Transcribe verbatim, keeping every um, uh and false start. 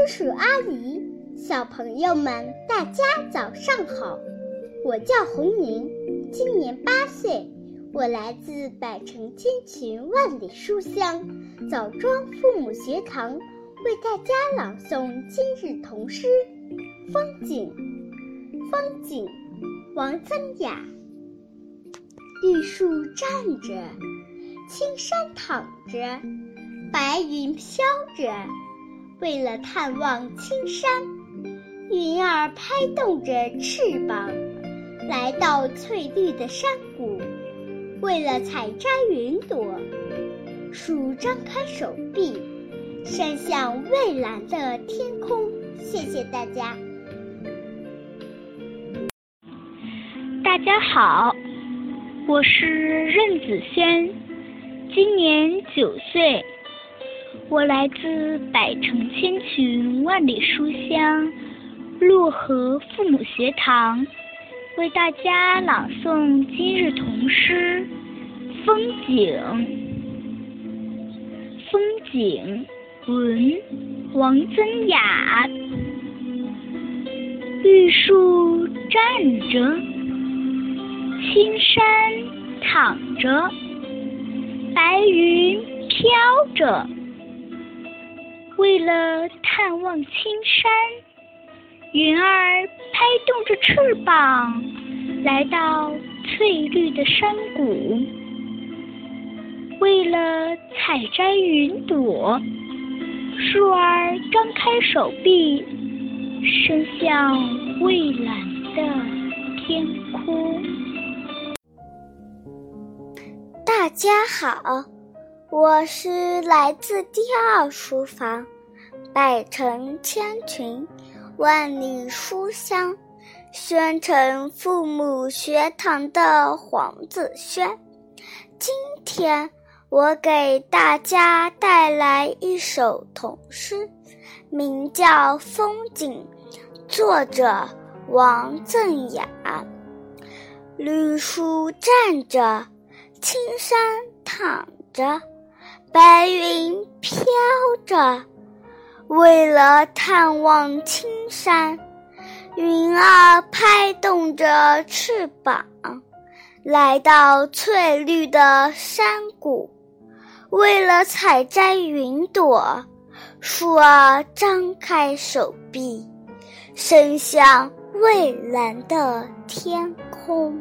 叔叔阿姨，小朋友们大家早上好，我叫洪宁，今年八岁，我来自百城千群万里书香枣庄父母学堂，为大家朗诵今日童诗《风景》。风景，王曾雅。绿树站着，青山躺着，白云飘着，为了探望青山，云儿拍动着翅膀，来到翠绿的山谷，为了采摘云朵。树张开手臂，伸向蔚蓝的天空。谢谢大家。大家好，我是任子轩，今年九岁。我来自百城千群万里书香漯河父母学堂，为大家朗诵今日童诗《风景》。风景，文王曾雅。绿树站着，青山躺着，白云飘着，为了探望青山，云儿拍动着翅膀，来到翠绿的山谷，为了采摘云朵。树儿张开手臂，伸向蔚蓝的天空。大家好，我是来自第二书房，百城千群，万里书香，宣城父母学堂的黄子轩。今天我给大家带来一首童诗，名叫《风景》，作者王曾雅。绿树站着，青山躺着，白云飘着，为了探望青山，云儿拍动着翅膀，来到翠绿的山谷，为了采摘云朵。树儿张开手臂，伸向蔚蓝的天空。